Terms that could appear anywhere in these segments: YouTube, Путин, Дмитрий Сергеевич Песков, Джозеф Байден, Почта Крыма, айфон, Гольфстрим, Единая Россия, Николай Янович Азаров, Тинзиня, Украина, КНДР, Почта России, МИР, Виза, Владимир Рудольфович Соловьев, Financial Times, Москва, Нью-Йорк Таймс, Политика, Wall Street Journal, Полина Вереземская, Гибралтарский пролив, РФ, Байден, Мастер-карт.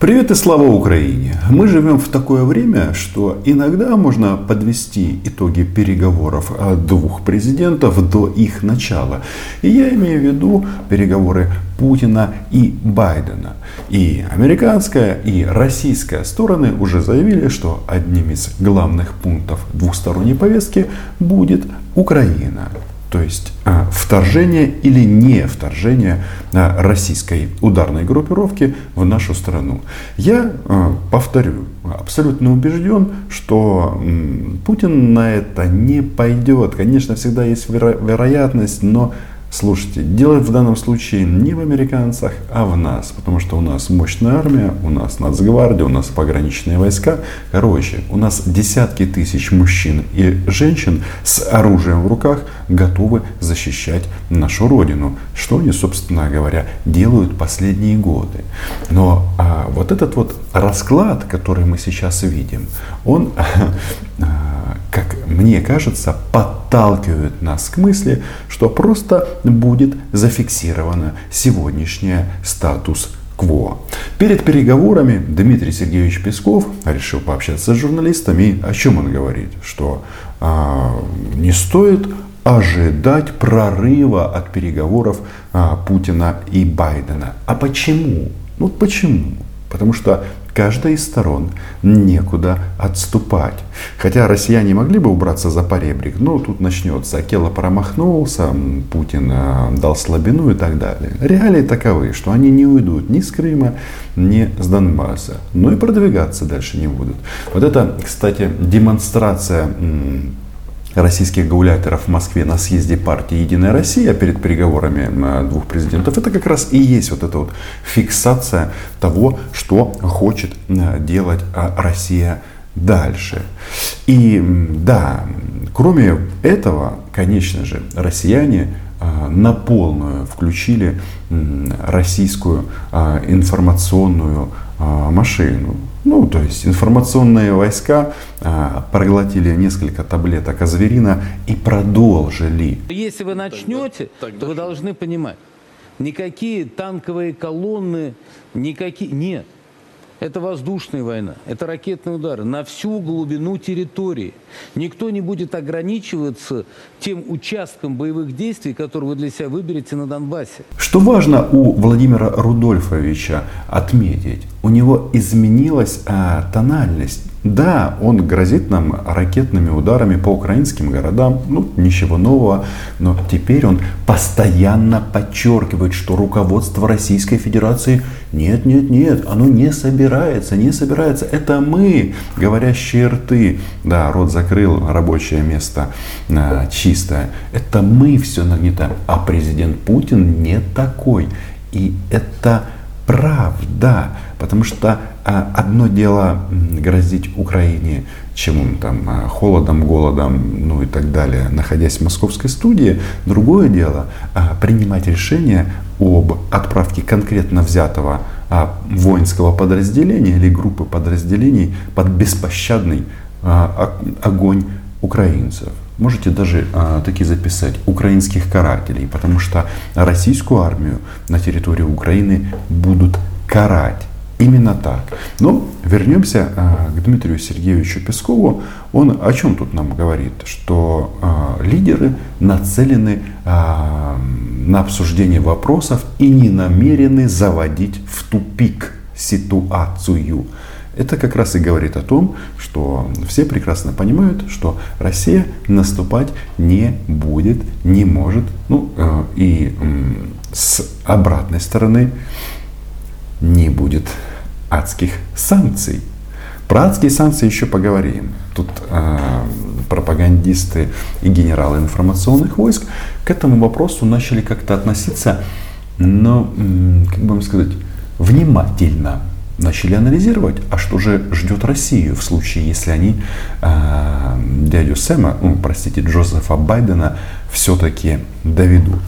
Привет и слава Украине! Мы живем в такое время, что иногда можно подвести итоги переговоров двух президентов до их начала. И я имею в виду переговоры Путина и Байдена. И американская, и российская стороны уже заявили, что одним из главных пунктов двухсторонней повестки будет Украина. То есть вторжение или не вторжение российской ударной группировки в нашу страну. Я повторю, абсолютно убежден, что Путин на это не пойдет. Конечно, всегда есть вероятность, но слушайте, дело в данном случае не в американцах, а в нас. Потому что у нас мощная армия, у нас Нацгвардия, у нас пограничные войска. Короче, у нас десятки тысяч мужчин и женщин с оружием в руках готовы защищать нашу родину. Что они, собственно говоря, делают последние годы. Но вот этот вот расклад, который мы сейчас видим, он, как мне кажется, подталкивает нас к мысли, что просто будет зафиксировано сегодняшнее статус-кво. Перед переговорами Дмитрий Сергеевич Песков решил пообщаться с журналистами. О чем он говорит? Что не стоит ожидать прорыва от переговоров Путина и Байдена. А почему? Ну почему? Потому что каждой из сторон некуда отступать. Хотя россияне могли бы убраться за поребрик, но тут начнется. Акела промахнулся, Путин дал слабину и так далее. Реалии таковы, что они не уйдут ни с Крыма, ни с Донбасса. Но и продвигаться дальше не будут. Вот это, кстати, демонстрация российских гауляйтеров в Москве на съезде партии «Единая Россия» перед переговорами двух президентов, это как раз и есть вот эта вот фиксация того, что хочет делать Россия дальше. И да, кроме этого, конечно же, россияне на полную включили российскую информационную машину. Ну, то есть информационные войска проглотили несколько таблеток азверина и продолжили. Если вы начнете, то вы должны понимать, никакие танковые колонны, никакие... Нет, это воздушная война, это ракетные удары на всю глубину территории. Никто не будет ограничиваться тем участком боевых действий, который вы для себя выберете на Донбассе. Что важно у Владимира Рудольфовича отметить, у него изменилась тональность. Да, он грозит нам ракетными ударами по украинским городам, ну ничего нового, но теперь он постоянно подчеркивает, что руководство Российской Федерации нет, оно не собирается. Это мы, говорящие рты, да, рот закрыл, рабочее место чистое, это мы все нагнетаем, а президент Путин не такой, и это правда, потому что одно дело грозить Украине, чем он там, холодом, голодом, ну и так далее, находясь в московской студии. Другое дело принимать решение об отправке конкретно взятого воинского подразделения или группы подразделений под беспощадный огонь украинцев. Можете даже таки записать украинских карателей, потому что российскую армию на территории Украины будут карать. Именно так. Но вернемся к Дмитрию Сергеевичу Пескову. Он о чем тут нам говорит? Что лидеры нацелены на обсуждение вопросов и не намерены заводить в тупик ситуацию. Это как раз и говорит о том, что все прекрасно понимают, что Россия наступать не будет, не может. Ну и с обратной стороны не будет адских санкций. Про адские санкции еще поговорим. Тут пропагандисты и генералы информационных войск к этому вопросу начали как-то относиться, но, как бы вам сказать, внимательно. Начали анализировать, а что же ждет Россию в случае, если они дядю Сэма, Джозефа Байдена все-таки доведут.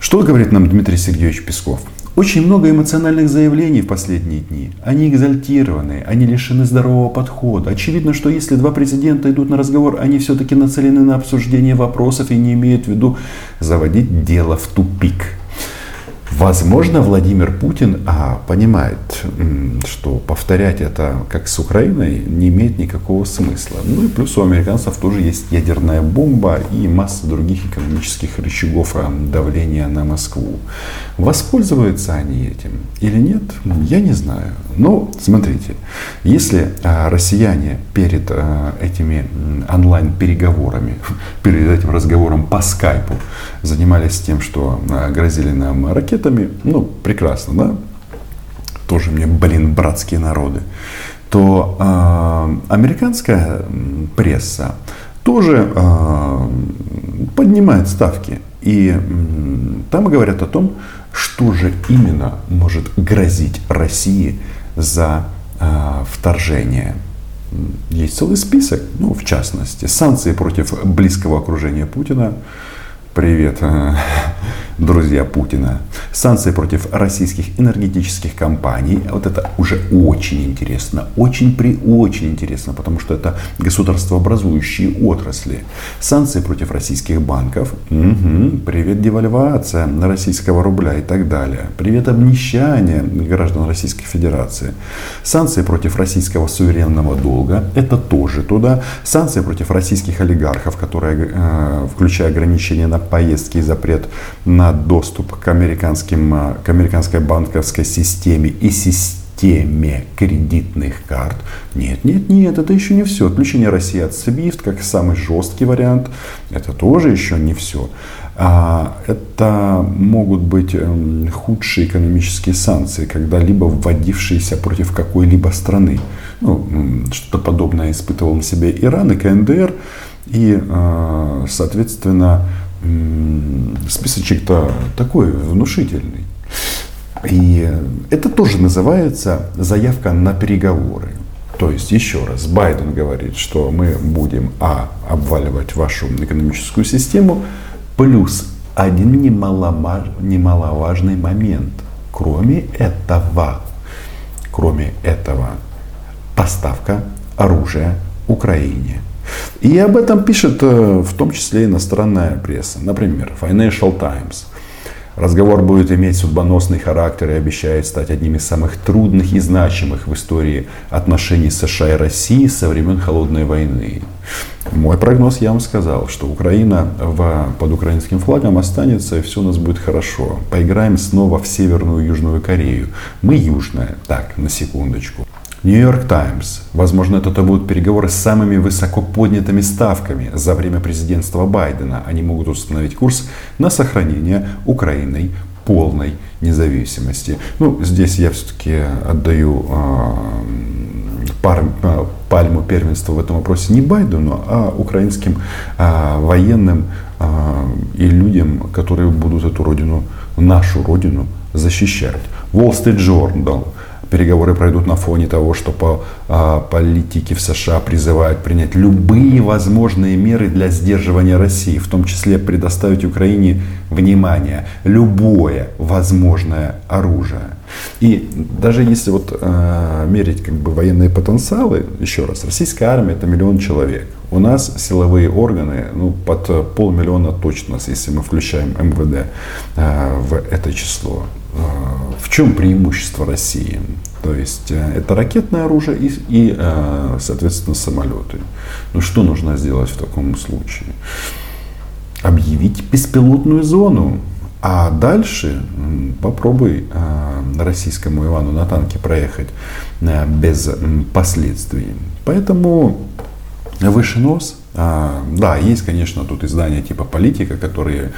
Что говорит нам Дмитрий Сергеевич Песков? Очень много эмоциональных заявлений в последние дни. Они экзальтированы, они лишены здорового подхода. Очевидно, что если два президента идут на разговор, они все-таки нацелены на обсуждение вопросов и не имеют в виду заводить дело в тупик. Возможно, Владимир Путин понимает, что повторять это, как с Украиной, не имеет никакого смысла. Ну и плюс у американцев тоже есть ядерная бомба и масса других экономических рычагов давления на Москву. Воспользуются они этим или нет, я не знаю. Но смотрите, если россияне перед этими онлайн-переговорами, перед этим разговором по скайпу занимались тем, что грозили нам ракетами, ну, прекрасно, да? Тоже мне, братские народы. То американская пресса тоже поднимает ставки. И там говорят о том, что же именно может грозить России за вторжение. Есть целый список, ну, в частности, санкции против близкого окружения Путина. Привет, друзья Путина. Санкции против российских энергетических компаний. Вот это уже очень интересно. Очень интересно, потому что это государствообразующие отрасли. Санкции против российских банков. Привет, девальвация российского рубля и так далее. Привет, обнищание граждан Российской Федерации. Санкции против российского суверенного долга. Это тоже туда. Санкции против российских олигархов, которые, включая ограничения на поездки и запрет на доступ к американской банковской системе и системе кредитных карт. Нет, это еще не все. Отключение России от СВИФТ, как самый жесткий вариант, это тоже еще не все. Это могут быть худшие экономические санкции, когда-либо вводившиеся против какой-либо страны. Ну, что-то подобное испытывал на себе Иран и КНДР, и, соответственно, списочек-то такой внушительный. И это тоже называется заявка на переговоры. То есть, еще раз, Байден говорит, что мы будем обваливать вашу экономическую систему. Плюс один немаловажный момент. Кроме этого, поставка оружия Украине. И об этом пишет в том числе иностранная пресса. Например, Financial Times. Разговор будет иметь судьбоносный характер и обещает стать одним из самых трудных и значимых в истории отношений США и России со времен Холодной войны. Мой прогноз, я вам сказал, что Украина под украинским флагом останется, и все у нас будет хорошо. Поиграем снова в Северную и Южную Корею. Мы южная. Так, на секундочку. Нью-Йорк Таймс. Возможно, это будут переговоры с самыми высоко поднятыми ставками за время президентства Байдена. Они могут установить курс на сохранение Украиной полной независимости. Ну, здесь я все-таки отдаю пальму первенства в этом вопросе не Байдену, а украинским военным и людям, которые будут эту родину, нашу родину, защищать. Wall Street Journal. Переговоры пройдут на фоне того, что политики в США призывают принять любые возможные меры для сдерживания России, в том числе предоставить Украине, внимание, любое возможное оружие. И даже если мерить военные потенциалы, еще раз, российская армия — это 1 миллион человек. У нас силовые органы под 500 000 точно, если мы включаем МВД в это число. В чем преимущество России? То есть это ракетное оружие и соответственно, самолеты. Но что нужно сделать в таком случае? Объявить беспилотную зону. А дальше попробуй российскому Ивану на танке проехать без последствий. Поэтому выше нос. Да, есть, конечно, тут издания типа «Политика», которые,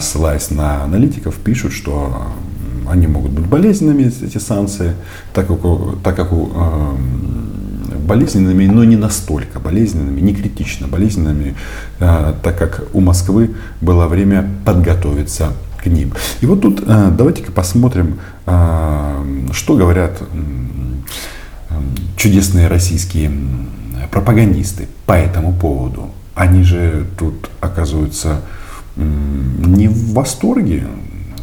ссылаясь на аналитиков, пишут, что они могут быть болезненными, эти санкции, болезненными, но не настолько болезненными, не критично болезненными, так как у Москвы было время подготовиться к ним. И вот тут давайте-ка посмотрим, что говорят чудесные российские пропагандисты по этому поводу. Они же тут оказываются не в восторге,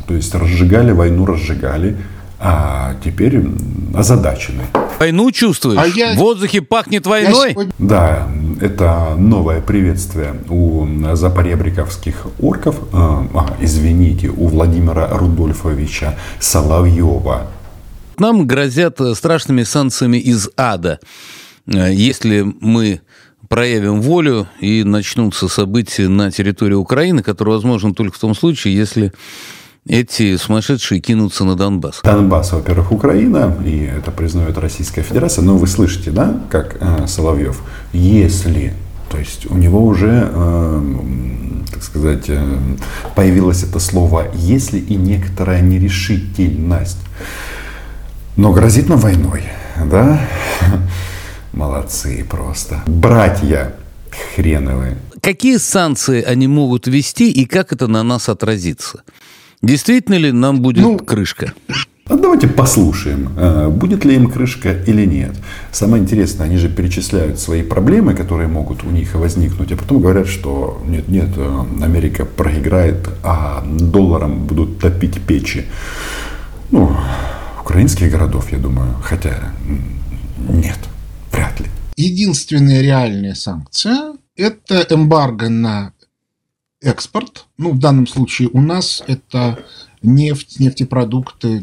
то есть войну разжигали, а теперь озадачены. Войну чувствуешь? В воздухе пахнет войной? Да, Это новое приветствие у запоребриковских орков, извините, у Владимира Рудольфовича Соловьева. Нам грозят страшными санкциями из ада, если мы проявим волю и начнутся события на территории Украины, которые возможны только в том случае, если эти сумасшедшие кинутся на Донбасс. Донбасс, во-первых, Украина, и это признает Российская Федерация. Но вы слышите, да, как Соловьев, если... То есть у него уже, так сказать, появилось это слово «если» и некоторая нерешительность. Но грозит нам войной, да? Молодцы просто. Братья хреновые. Какие санкции они могут ввести и как это на нас отразится? Действительно ли нам будет крышка? Давайте послушаем, будет ли им крышка или нет. Самое интересное, они же перечисляют свои проблемы, которые могут у них возникнуть, а потом говорят, что нет-нет, Америка проиграет, а долларом будут топить печи. Ну, украинских городов, я думаю, хотя нет, вряд ли. Единственная реальная санкция – это эмбарго на экспорт. Ну, в данном случае у нас это нефть, нефтепродукты,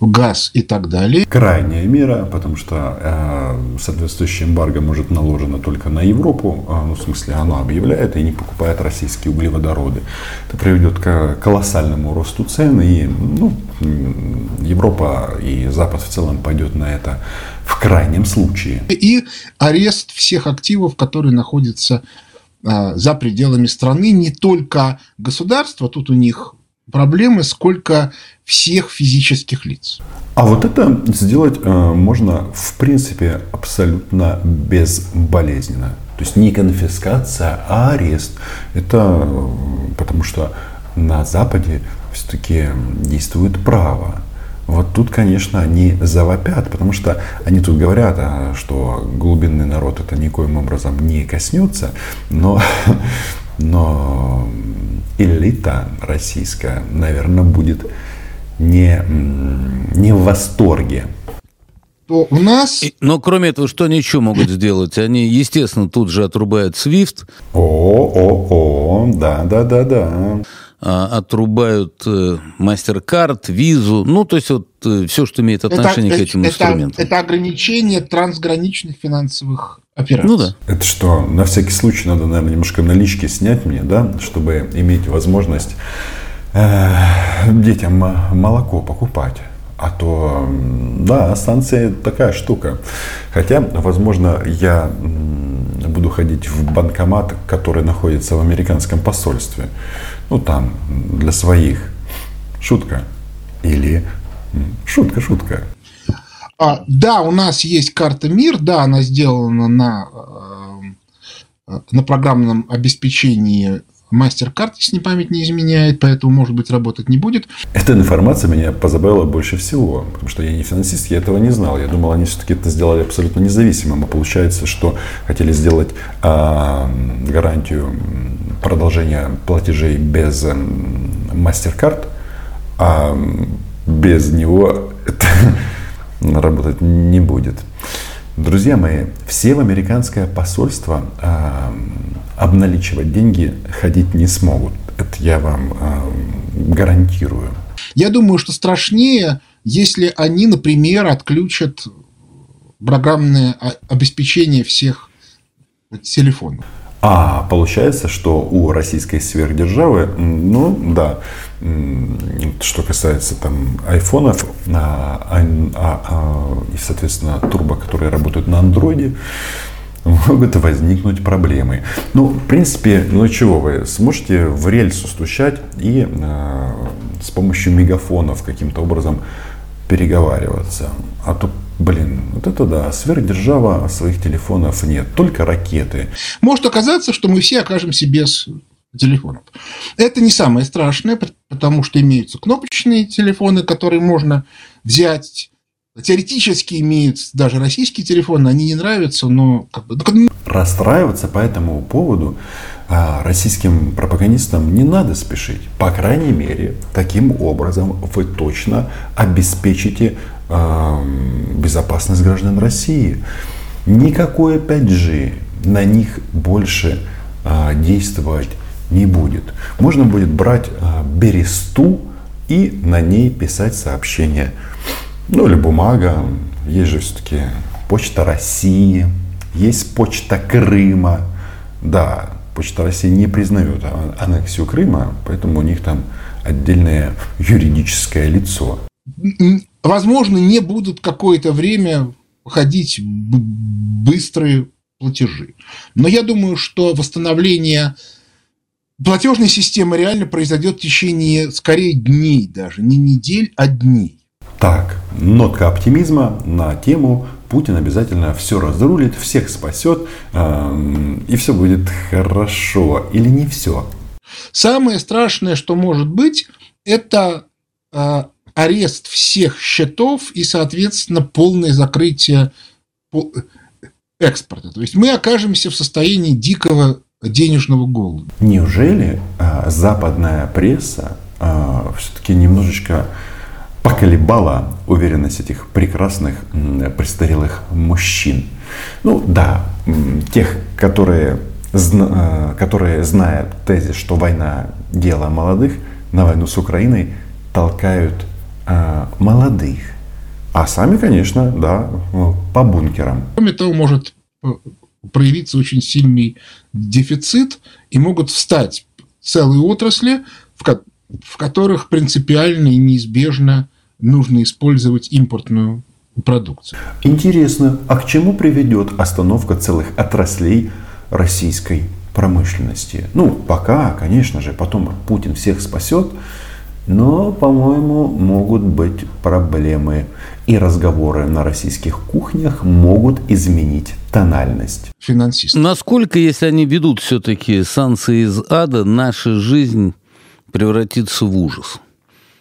газ и так далее. Крайняя мера, потому что соответствующая эмбарго может наложена только на Европу. Ну, в смысле, она объявляет и не покупает российские углеводороды. Это приведет к колоссальному росту цен. И Европа и Запад в целом пойдет на это в крайнем случае. И арест всех активов, которые находятся за пределами страны, не только государства, тут у них проблемы, сколько всех физических лиц. А вот это сделать можно, в принципе, абсолютно безболезненно. То есть не конфискация, а арест. Это потому что на Западе все-таки действует право. Вот тут, конечно, они завопят, потому что они тут говорят, что глубинный народ это никоим образом не коснется, но элита российская, наверное, будет не в восторге. То у нас... Но кроме этого, что они еще могут сделать? Они, естественно, тут же отрубают СВИФТ. Да. Отрубают Мастер-карт, Визу, то есть все, что имеет отношение к этим инструментам. Это ограничение трансграничных финансовых операций. Это что, на всякий случай надо, наверное, немножко налички снять мне, да, чтобы иметь возможность детям молоко покупать. А то, да, санкция такая штука. Хотя, возможно, я буду ходить в банкомат, который находится в американском посольстве. Там для своих. Шутка. Или шутка. Да, у нас есть карта МИР. Да, она сделана на программном обеспечении Мастер-карт, если память не изменяет, поэтому, может быть, работать не будет. Эта информация меня позабавила больше всего, потому что я не финансист, я этого не знал. Я думал, они все-таки это сделали абсолютно независимым, а получается, что хотели сделать гарантию продолжения платежей без Мастер-карт, а без него это работать не будет. Друзья мои, все в американское посольство обналичивать деньги ходить не смогут. Это я вам гарантирую. Я думаю, что страшнее, если они, например, отключат программное обеспечение всех телефонов. А получается, что у российской сверхдержавы, что касается там айфонов и, соответственно, турбо, которые работают на андроиде, могут возникнуть проблемы. В принципе, чего вы сможете в рельсу стучать и с помощью мегафонов каким-то образом переговариваться. А тут, сверхдержава, своих телефонов нет, только ракеты. Может оказаться, что мы все окажемся без телефонов. Это не самое страшное, потому что имеются кнопочные телефоны, которые можно взять. Теоретически имеют даже российские телефоны, они не нравятся, но... Расстраиваться по этому поводу российским пропагандистам не надо спешить. По крайней мере, таким образом вы точно обеспечите безопасность граждан России. Никакое 5G на них больше действовать не будет. Можно будет брать бересту и на ней писать сообщения. Ну или бумага. Есть же все-таки Почта России, есть Почта Крыма. Да, Почта России не признает аннексию Крыма, поэтому у них там отдельное юридическое лицо. Возможно, не будут какое-то время ходить быстрые платежи. Но я думаю, что восстановление платежной системы реально произойдет в течение, скорее, дней даже. Не недель, а дней. Так, нотка оптимизма на тему «Путин обязательно все разрулит, всех спасет, и все будет хорошо». Или не все? Самое страшное, что может быть, это арест всех счетов и, соответственно, полное закрытие экспорта. То есть мы окажемся в состоянии дикого денежного голода. Неужели западная пресса все-таки немножечко поколебала уверенность этих прекрасных престарелых мужчин? Ну да, тех, которые знают тезис, что война – дело молодых, на войну с Украиной толкают молодых. А сами, конечно, да, по бункерам. Кроме того, может проявиться очень сильный дефицит, и могут встать целые отрасли, в которых принципиально и неизбежно нужно использовать импортную продукцию. Интересно, а к чему приведет остановка целых отраслей российской промышленности? Ну, пока, конечно же, потом Путин всех спасет, но, по-моему, могут быть проблемы. И разговоры на российских кухнях могут изменить тональность. Финансисты. Насколько, если они ведут все-таки санкции из ада, наша жизнь превратится в ужас?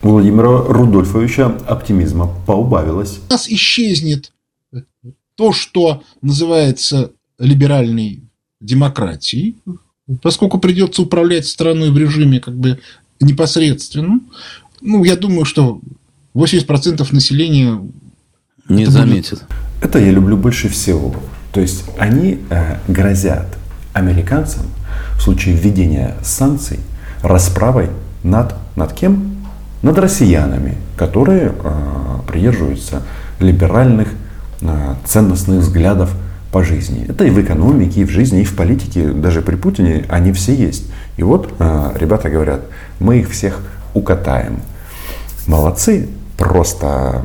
У Владимира Рудольфовича оптимизма поубавилось. У нас исчезнет то, что называется либеральной демократией, поскольку придется управлять страной в режиме непосредственно. Ну, я думаю, что 80% населения не заметит. Это я люблю больше всего. То есть они грозят американцам в случае введения санкций расправой над кем? Над россиянами, которые придерживаются либеральных ценностных взглядов по жизни. Это и в экономике, и в жизни, и в политике. Даже при Путине они все есть. И вот ребята говорят, мы их всех укатаем. Молодцы, просто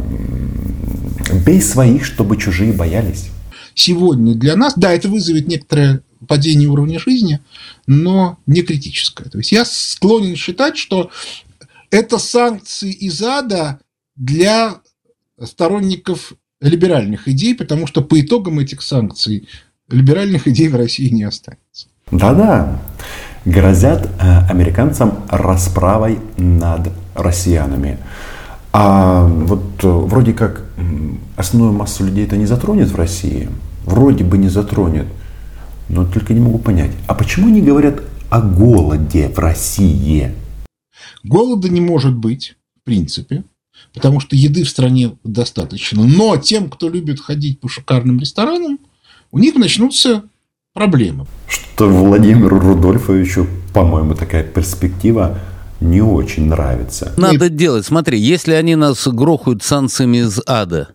бей своих, чтобы чужие боялись. Сегодня для нас, да, это вызовет некоторое падение уровня жизни, но не критическое. То есть я склонен считать, что это санкции из ада для сторонников либеральных идей, потому что по итогам этих санкций либеральных идей в России не останется. Да-да, грозят американцам расправой над россиянами. А вот вроде как основную массу людей это не затронет в России, вроде бы не затронет, но только не могу понять, а почему они говорят о голоде в России? Голода не может быть, в принципе. Потому что еды в стране достаточно. Но тем, кто любит ходить по шикарным ресторанам, у них начнутся проблемы. Что Владимиру Рудольфовичу, по-моему, такая перспектива не очень нравится. Надо делать. Смотри, если они нас грохают санкциями из ада,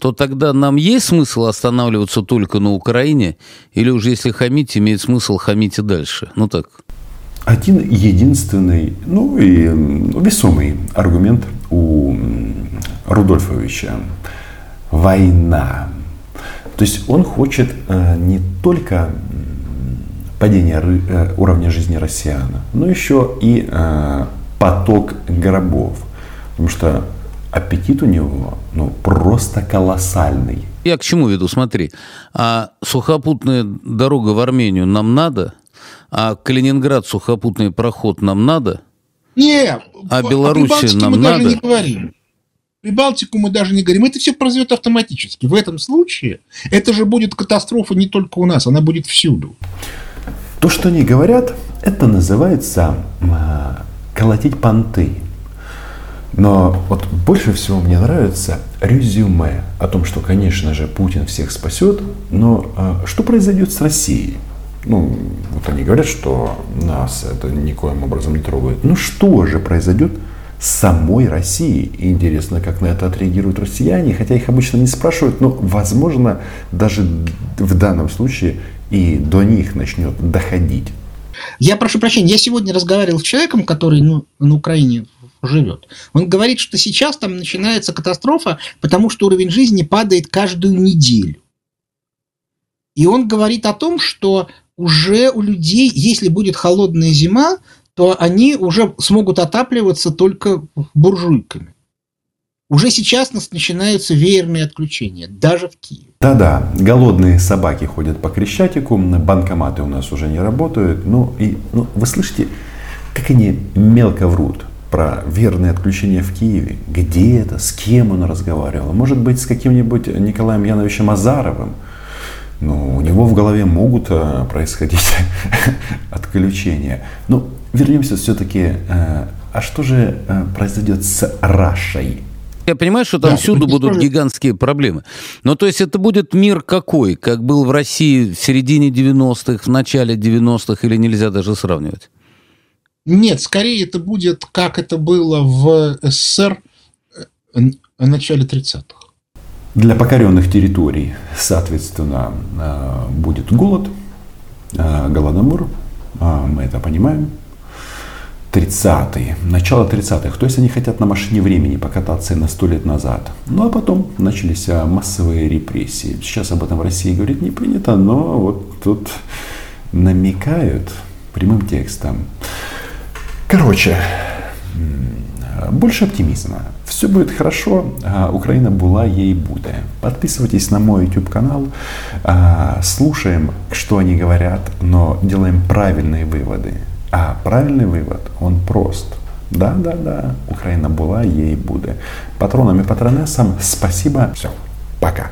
то тогда нам есть смысл останавливаться только на Украине? Или уже если хамить, имеет смысл хамить и дальше? Ну так. Один единственный, ну и весомый аргумент у Рудольфовича – война. То есть он хочет не только падения уровня жизни россиян, но еще и поток гробов, потому что аппетит у него просто колоссальный. Я к чему веду? Смотри, а сухопутная дорога в Армению нам надо? А Калининград сухопутный проход нам надо? Нет, а Белоруссия нам надо? Даже не говорим. Прибалтику мы даже не говорим. Это все произойдет автоматически. В этом случае это же будет катастрофа не только у нас, она будет всюду. То, что они говорят, это называется колотить понты. Но вот больше всего мне нравится резюме о том, что, конечно же, Путин всех спасет, но что произойдет с Россией? Ну, вот они говорят, что нас это никоим образом не трогает. Ну, что же произойдет с самой Россией? И интересно, как на это отреагируют россияне, хотя их обычно не спрашивают, но, возможно, даже в данном случае и до них начнет доходить. Я прошу прощения, я сегодня разговаривал с человеком, который на Украине живет. Он говорит, что сейчас там начинается катастрофа, потому что уровень жизни падает каждую неделю. И он говорит о том, что уже у людей, если будет холодная зима, то они уже смогут отапливаться только буржуйками. Уже сейчас начинаются веерные отключения, даже в Киеве. Да-да, голодные собаки ходят по Крещатику, банкоматы у нас уже не работают. Ну, вы слышите, как они мелко врут про верное отключение в Киеве. Где это? С кем он разговаривал? Может быть, с каким-нибудь Николаем Яновичем Азаровым? Ну, у него в голове могут происходить отключения. Но вернемся все-таки. А что же произойдет с Рашей? Я понимаю, что там всюду будут гигантские проблемы. Но то есть это будет мир какой? Как был в России в середине 90-х, в начале 90-х, или нельзя даже сравнивать? Нет, скорее это будет, как это было в СССР в начале 30-х. Для покоренных территорий, соответственно, будет голод, голодомор, мы это понимаем. 30-е, начало 30-х, то есть они хотят на машине времени покататься на 100 лет назад. Ну а потом начались массовые репрессии. Сейчас об этом в России говорить не принято, но вот тут намекают прямым текстом. Короче, больше оптимизма. Все будет хорошо, Украина была, ей будет. Подписывайтесь на мой YouTube канал, слушаем, что они говорят, но делаем правильные выводы. А правильный вывод, он прост. Да, Украина была, ей будет. Патронам и патронессам спасибо. Все, пока.